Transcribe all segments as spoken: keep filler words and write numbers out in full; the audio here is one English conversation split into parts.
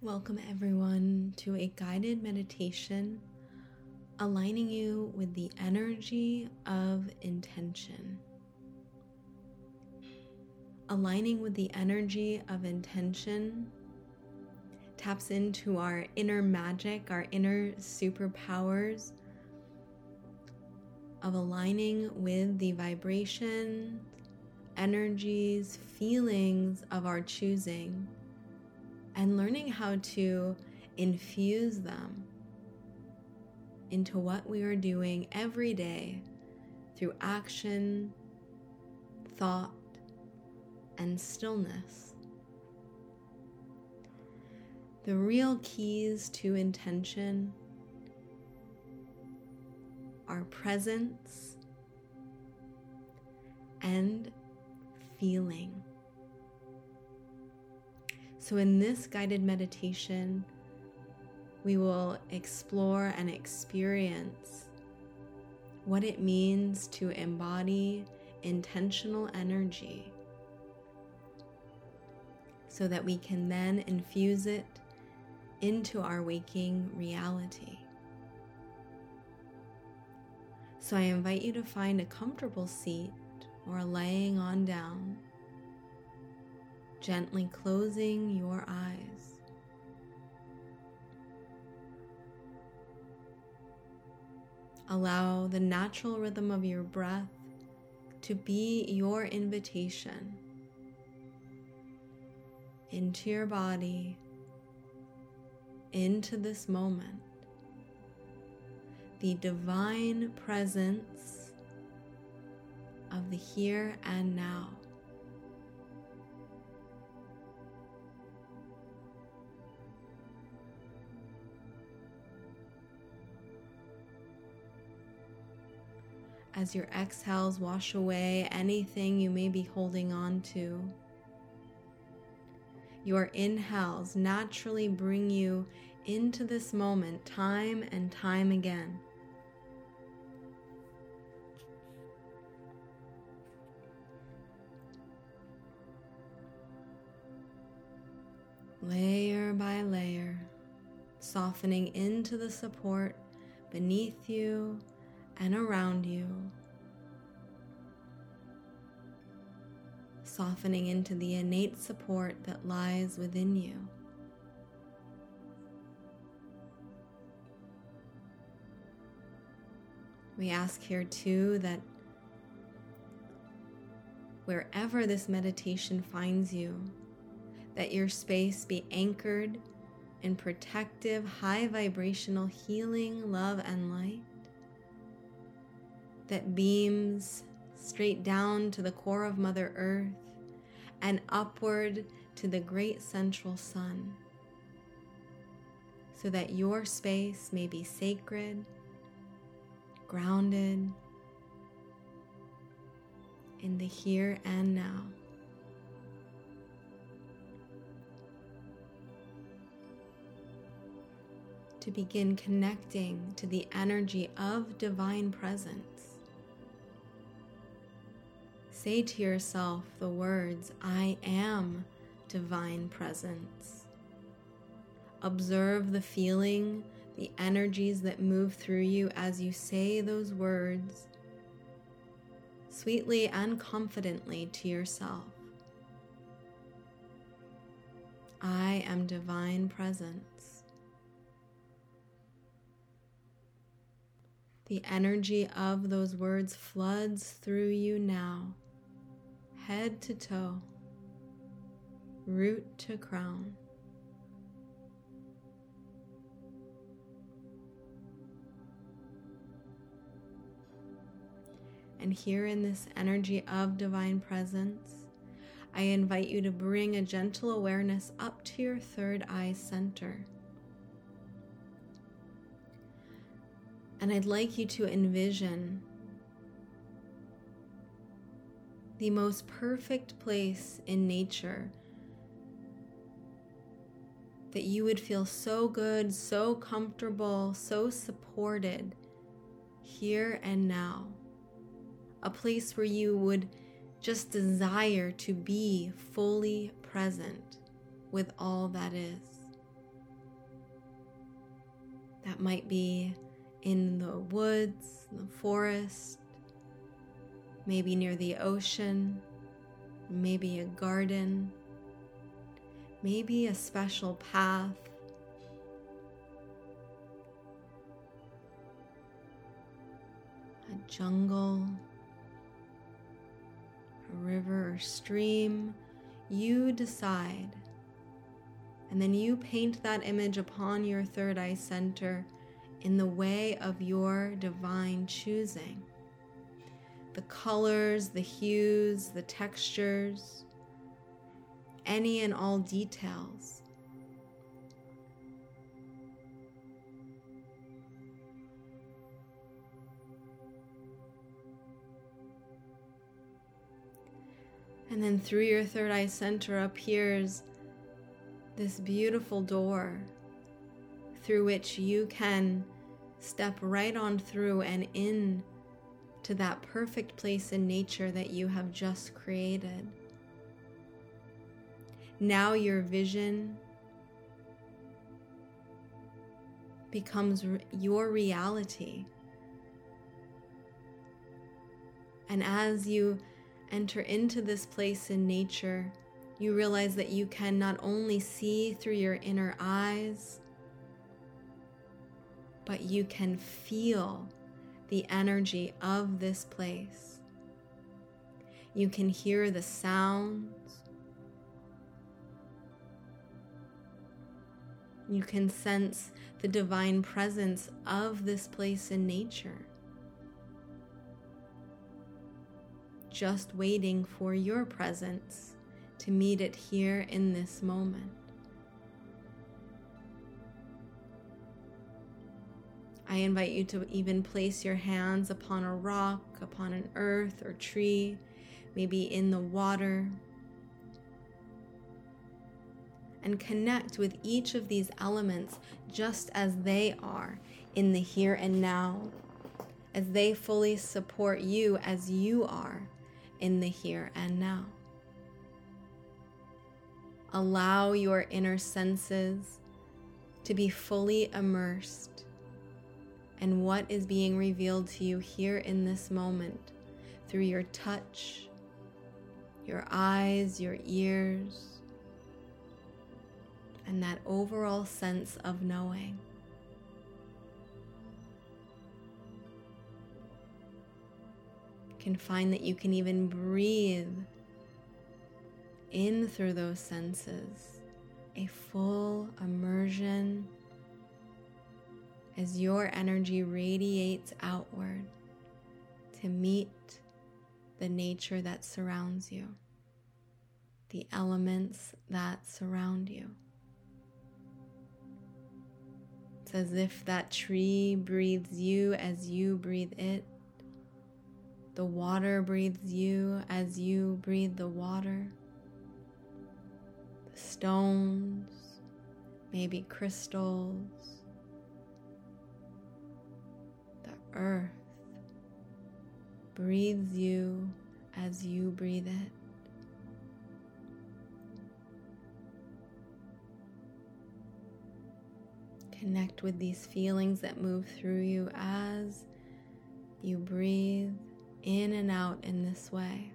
Welcome everyone to a guided meditation aligning you with the energy of intention. Aligning with the energy of intention taps into our inner magic, our inner superpowers of aligning with the vibrations, energies, feelings of our choosing, and learning how to infuse them into what we are doing every day through action, thought, and stillness. The real keys to intention are presence and feeling. So in this guided meditation, we will explore and experience what it means to embody intentional energy so that we can then infuse it into our waking reality. So I invite you to find a comfortable seat or laying on down, gently closing your eyes. Allow the natural rhythm of your breath to be your invitation into your body, into this moment. The divine presence of the here and now. As your exhales wash away anything you may be holding on to, your inhales naturally bring you into this moment time and time again. Layer by layer, softening into the support beneath you and around you, softening into the innate support that lies within you. We ask here too that wherever this meditation finds you, that your space be anchored in protective, high vibrational healing, love, and light that beams straight down to the core of Mother Earth and upward to the great central sun, so that your space may be sacred, grounded in the here and now. To begin connecting to the energy of divine presence, say to yourself the words, I am divine presence. Observe the feeling, the energies that move through you as you say those words, sweetly and confidently to yourself. I am divine presence. The energy of those words floods through you now, head to toe, root to crown. And here in this energy of divine presence, I invite you to bring a gentle awareness up to your third eye center. And I'd like you to envision the most perfect place in nature that you would feel so good, so comfortable, so supported here and now. A place where you would just desire to be fully present with all that is. That might be in the woods, the forest, maybe near the ocean, maybe a garden, maybe a special path. A jungle, a river or stream, you decide. And then you paint that image upon your third eye center in the way of your divine choosing. The colors, the hues, the textures, any and all details. And then through your third eye center appears this beautiful door through which you can step right on through and in to that perfect place in nature that you have just created. Now your vision becomes re- your reality. And as you enter into this place in nature, you realize that you can not only see through your inner eyes, but you can feel the energy of this place. You can hear the sounds. You can sense the divine presence of this place in nature, just waiting for your presence to meet it here in this moment. I invite you to even place your hands upon a rock, upon an earth or tree, maybe in the water, and connect with each of these elements just as they are in the here and now, as they fully support you as you are in the here and now. Allow your inner senses to be fully immersed in what is being revealed to you here in this moment through your touch, your eyes, your ears, and that overall sense of knowing. You can find that you can even breathe in through those senses, a full immersion as your energy radiates outward to meet the nature that surrounds you, the elements that surround you. It's as if that tree breathes you as you breathe it, the water breathes you as you breathe the water. Stones, maybe crystals, the earth breathes you as you breathe it. Connect with these feelings that move through you as you breathe in and out in this way.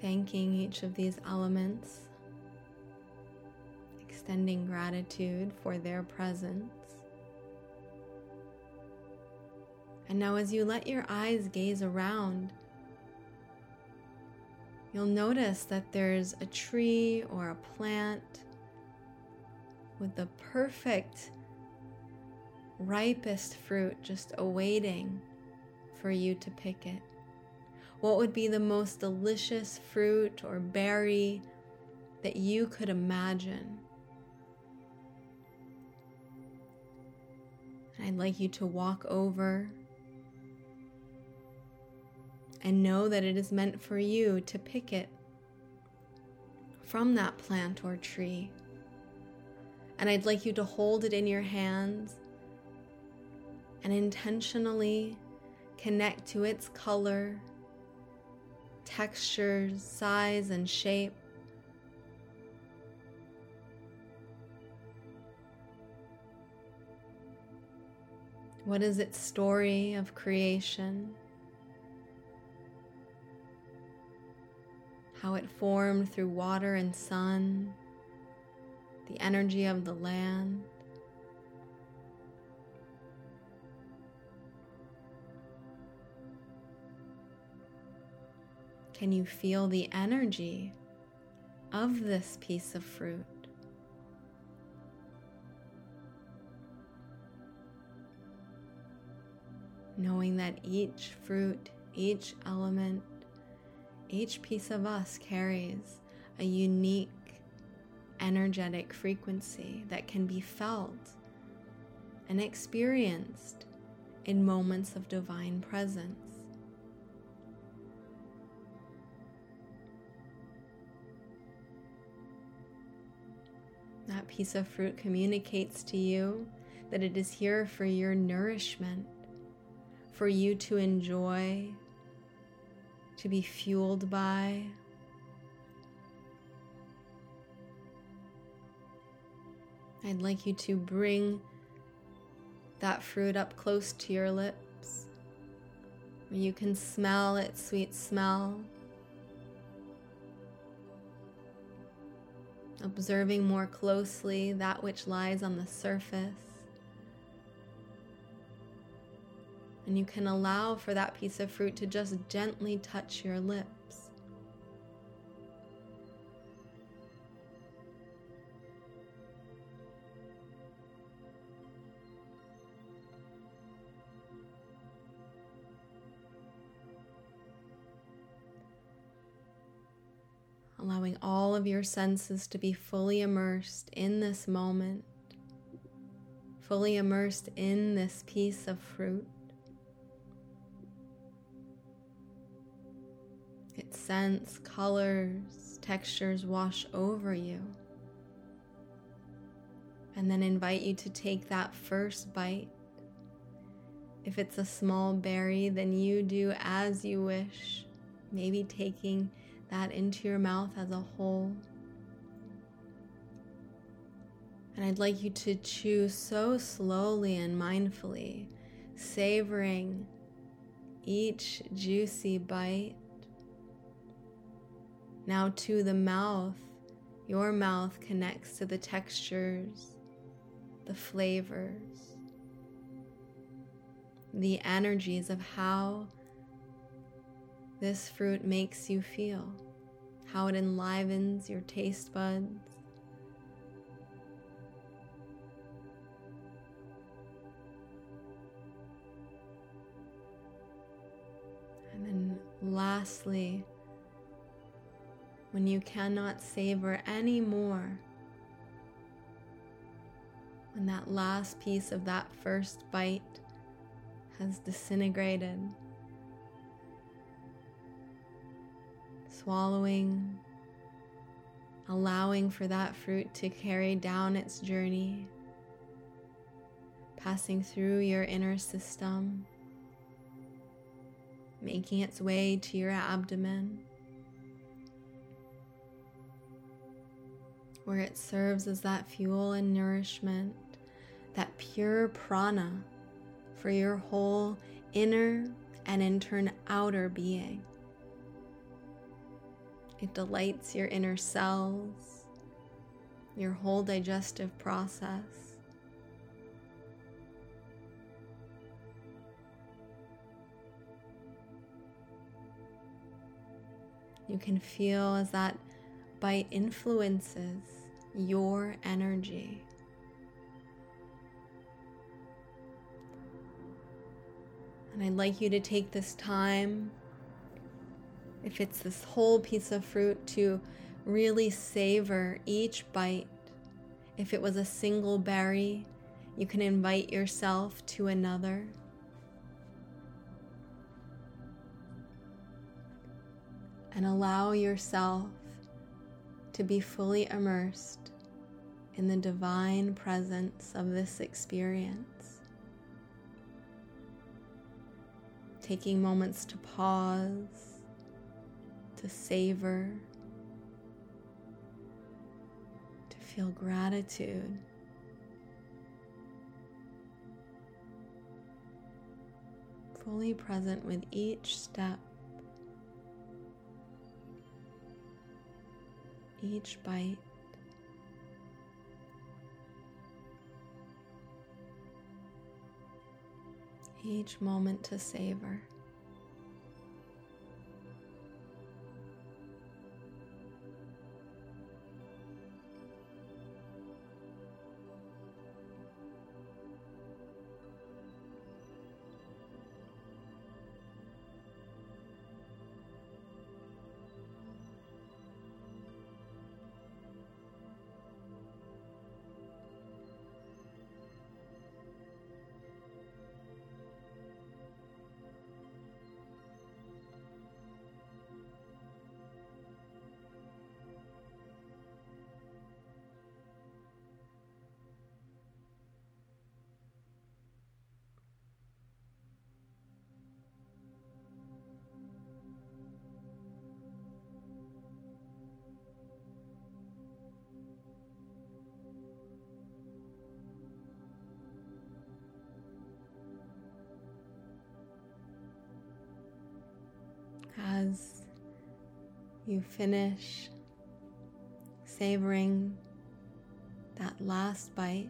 Thanking each of these elements, extending gratitude for their presence. And now as you let your eyes gaze around, you'll notice that there's a tree or a plant with the perfect, ripest fruit just awaiting for you to pick it. What would be the most delicious fruit or berry that you could imagine? And I'd like you to walk over and know that it is meant for you to pick it from that plant or tree and I'd like you to hold it in your hands and intentionally connect to its color, texture, size, and shape. What is its story of creation? How it formed through water and sun, the energy of the land. Can you feel the energy of this piece of fruit? Knowing that each fruit, each element, each piece of us carries a unique energetic frequency that can be felt and experienced in moments of divine presence. That piece of fruit communicates to you that it is here for your nourishment, for you to enjoy, to be fueled by. I'd like you to bring that fruit up close to your lips, where you can smell its sweet smell, observing more closely that which lies on the surface. And you can allow for that piece of fruit to just gently touch your lips. Allowing all of your senses to be fully immersed in this moment, fully immersed in this piece of fruit. Its scents, colors, textures wash over you, and then invite you to take that first bite. If it's a small berry, then you do as you wish, maybe taking that into your mouth as a whole. And I'd like you to chew so slowly and mindfully, savoring each juicy bite. Now to the mouth, your mouth connects to the textures, the flavors, the energies of how this fruit makes you feel, how it enlivens your taste buds. And then lastly, when you cannot savor any more, when that last piece of that first bite has disintegrated, swallowing, allowing for that fruit to carry down its journey, passing through your inner system, making its way to your abdomen, where it serves as that fuel and nourishment, that pure prana for your whole inner and in turn outer being. It delights your inner cells, your whole digestive process. You can feel as that bite influences your energy. And I'd like you to take this time, if it's this whole piece of fruit, to really savor each bite. If it was a single berry, you can invite yourself to another. And allow yourself to be fully immersed in the divine presence of this experience. Taking moments to pause, to savor, to feel gratitude. Fully present with each step, each bite. Each moment to savor. As you finish savoring that last bite,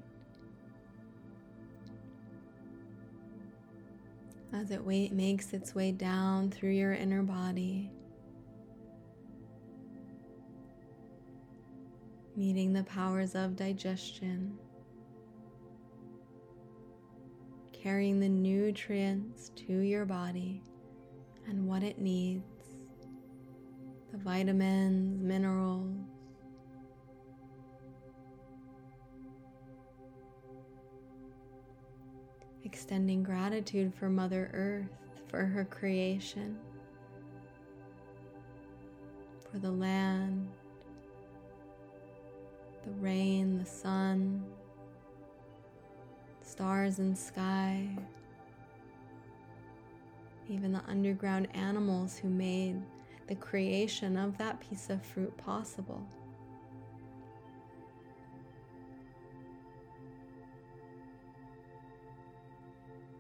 as it weight makes its way down through your inner body, meeting the powers of digestion, carrying the nutrients to your body and what it needs, the vitamins, minerals, extending gratitude for Mother Earth, for her creation, for the land, the rain, the sun, stars and sky, even the underground animals who made the creation of that piece of fruit possible.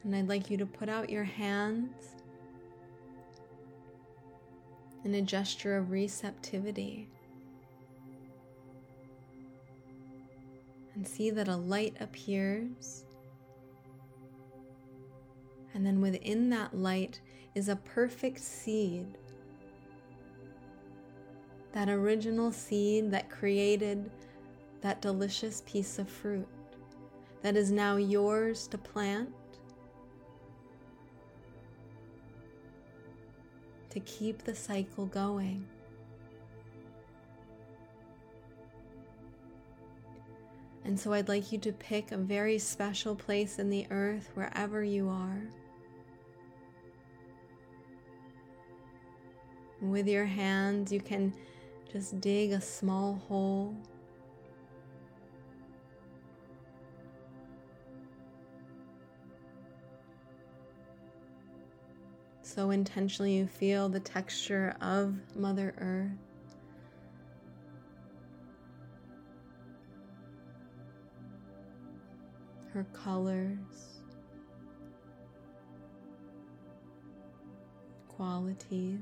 And I'd like you to put out your hands in a gesture of receptivity and see that a light appears. And then within that light is a perfect seed. That original seed that created that delicious piece of fruit that is now yours to plant, to keep the cycle going. And so I'd like you to pick a very special place in the earth wherever you are. With your hands, you can just dig a small hole, so intentionally you feel the texture of Mother Earth. Her colors, qualities.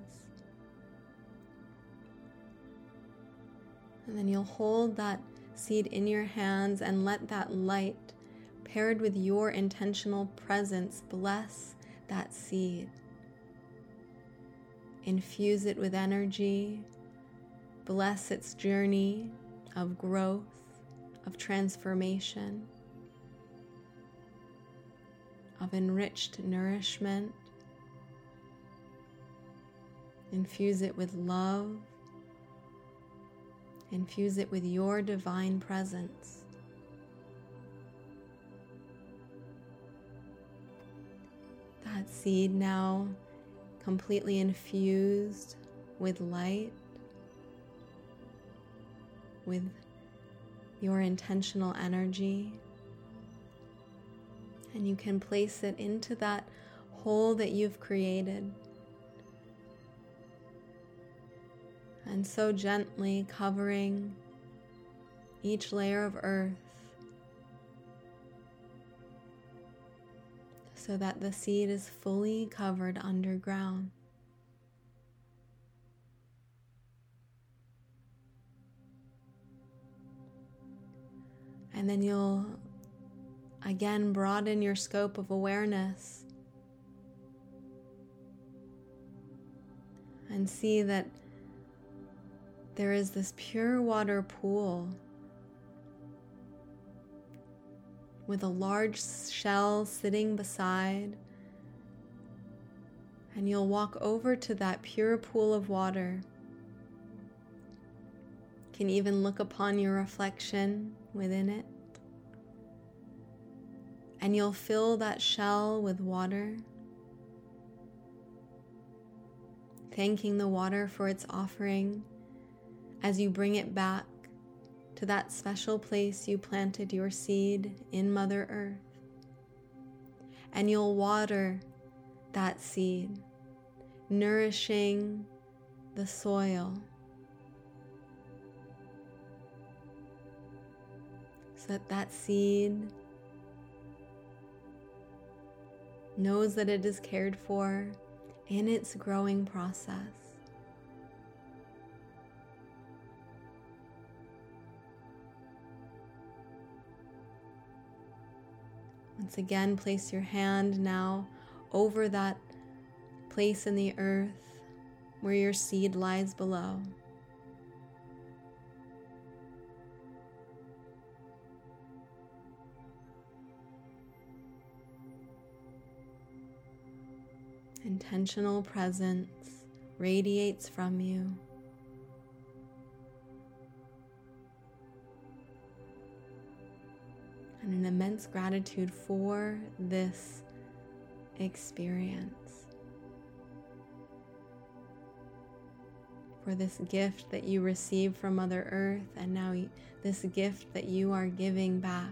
And then you'll hold that seed in your hands and let that light, paired with your intentional presence, bless that seed. Infuse it with energy. Bless its journey of growth, of transformation, of enriched nourishment. Infuse it with love. Infuse it with your divine presence. That seed now completely infused with light, with your intentional energy, and you can place it into that hole that you've created, and so gently covering each layer of earth so that the seed is fully covered underground. And then you'll again broaden your scope of awareness and see that there is this pure water pool with a large shell sitting beside, and you'll walk over to that pure pool of water. You can even look upon your reflection within it, and you'll fill that shell with water, thanking the water for its offering as you bring it back to that special place you planted your seed in Mother Earth. And you'll water that seed, nourishing the soil, so that that seed knows that it is cared for in its growing process. Once again, place your hand now over that place in the earth where your seed lies below. Intentional presence radiates from you. And an immense gratitude for this experience, for this gift that you received from Mother Earth, and now this gift that you are giving back.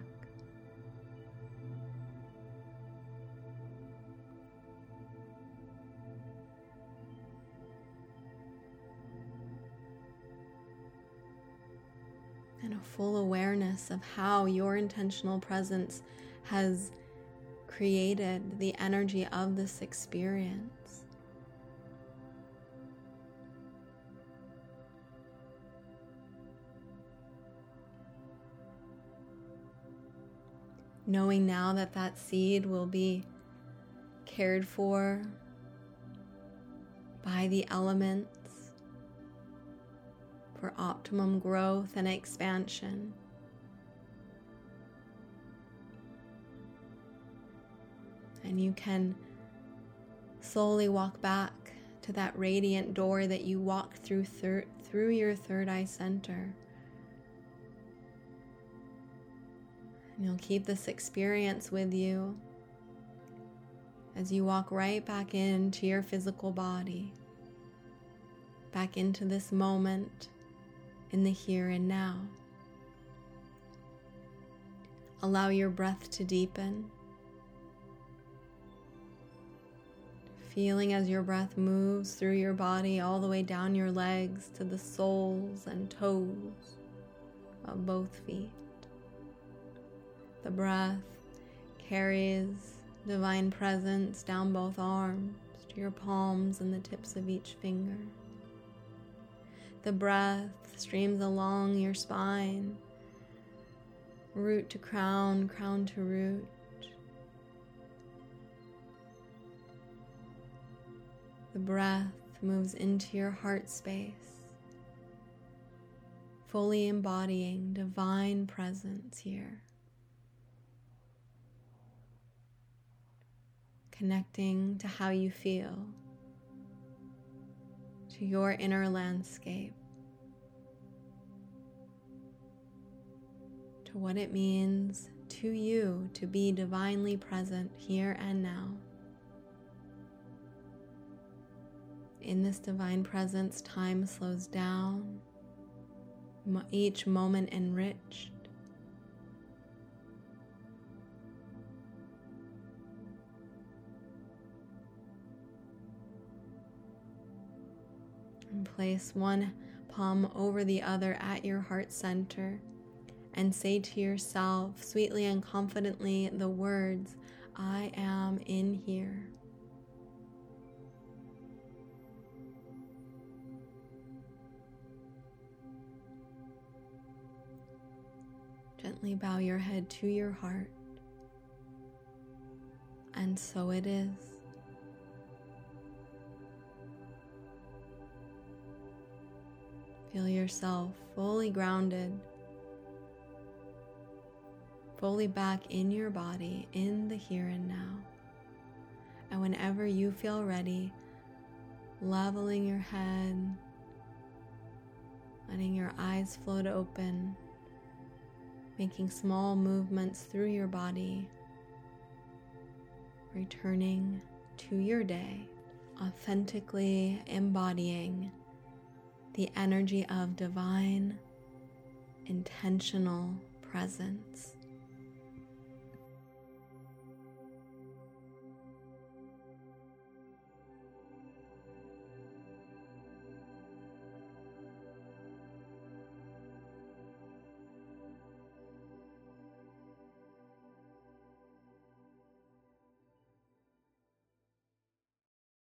And a full awareness of how your intentional presence has created the energy of this experience. Knowing now that that seed will be cared for by the elements for optimum growth and expansion. And you can slowly walk back to that radiant door that you walked through thir- through your third eye center. And you'll keep this experience with you as you walk right back into your physical body, back into this moment, in the here and now. Allow your breath to deepen, feeling as your breath moves through your body all the way down your legs to the soles and toes of both feet. The breath carries divine presence down both arms to your palms and the tips of each finger. The breath streams along your spine, root to crown, crown to root. The breath moves into your heart space, fully embodying divine presence here, connecting to how you feel, to your inner landscape, to what it means to you to be divinely present here and now. In this divine presence, time slows down, each moment enriched, place one palm over the other at your heart center and say to yourself sweetly and confidently the words, I am in here. Gently bow your head to your heart, and so it is. Feel yourself fully grounded, fully back in your body, in the here and now. And whenever you feel ready, leveling your head, letting your eyes float open, making small movements through your body, returning to your day, authentically embodying the energy of divine, intentional presence.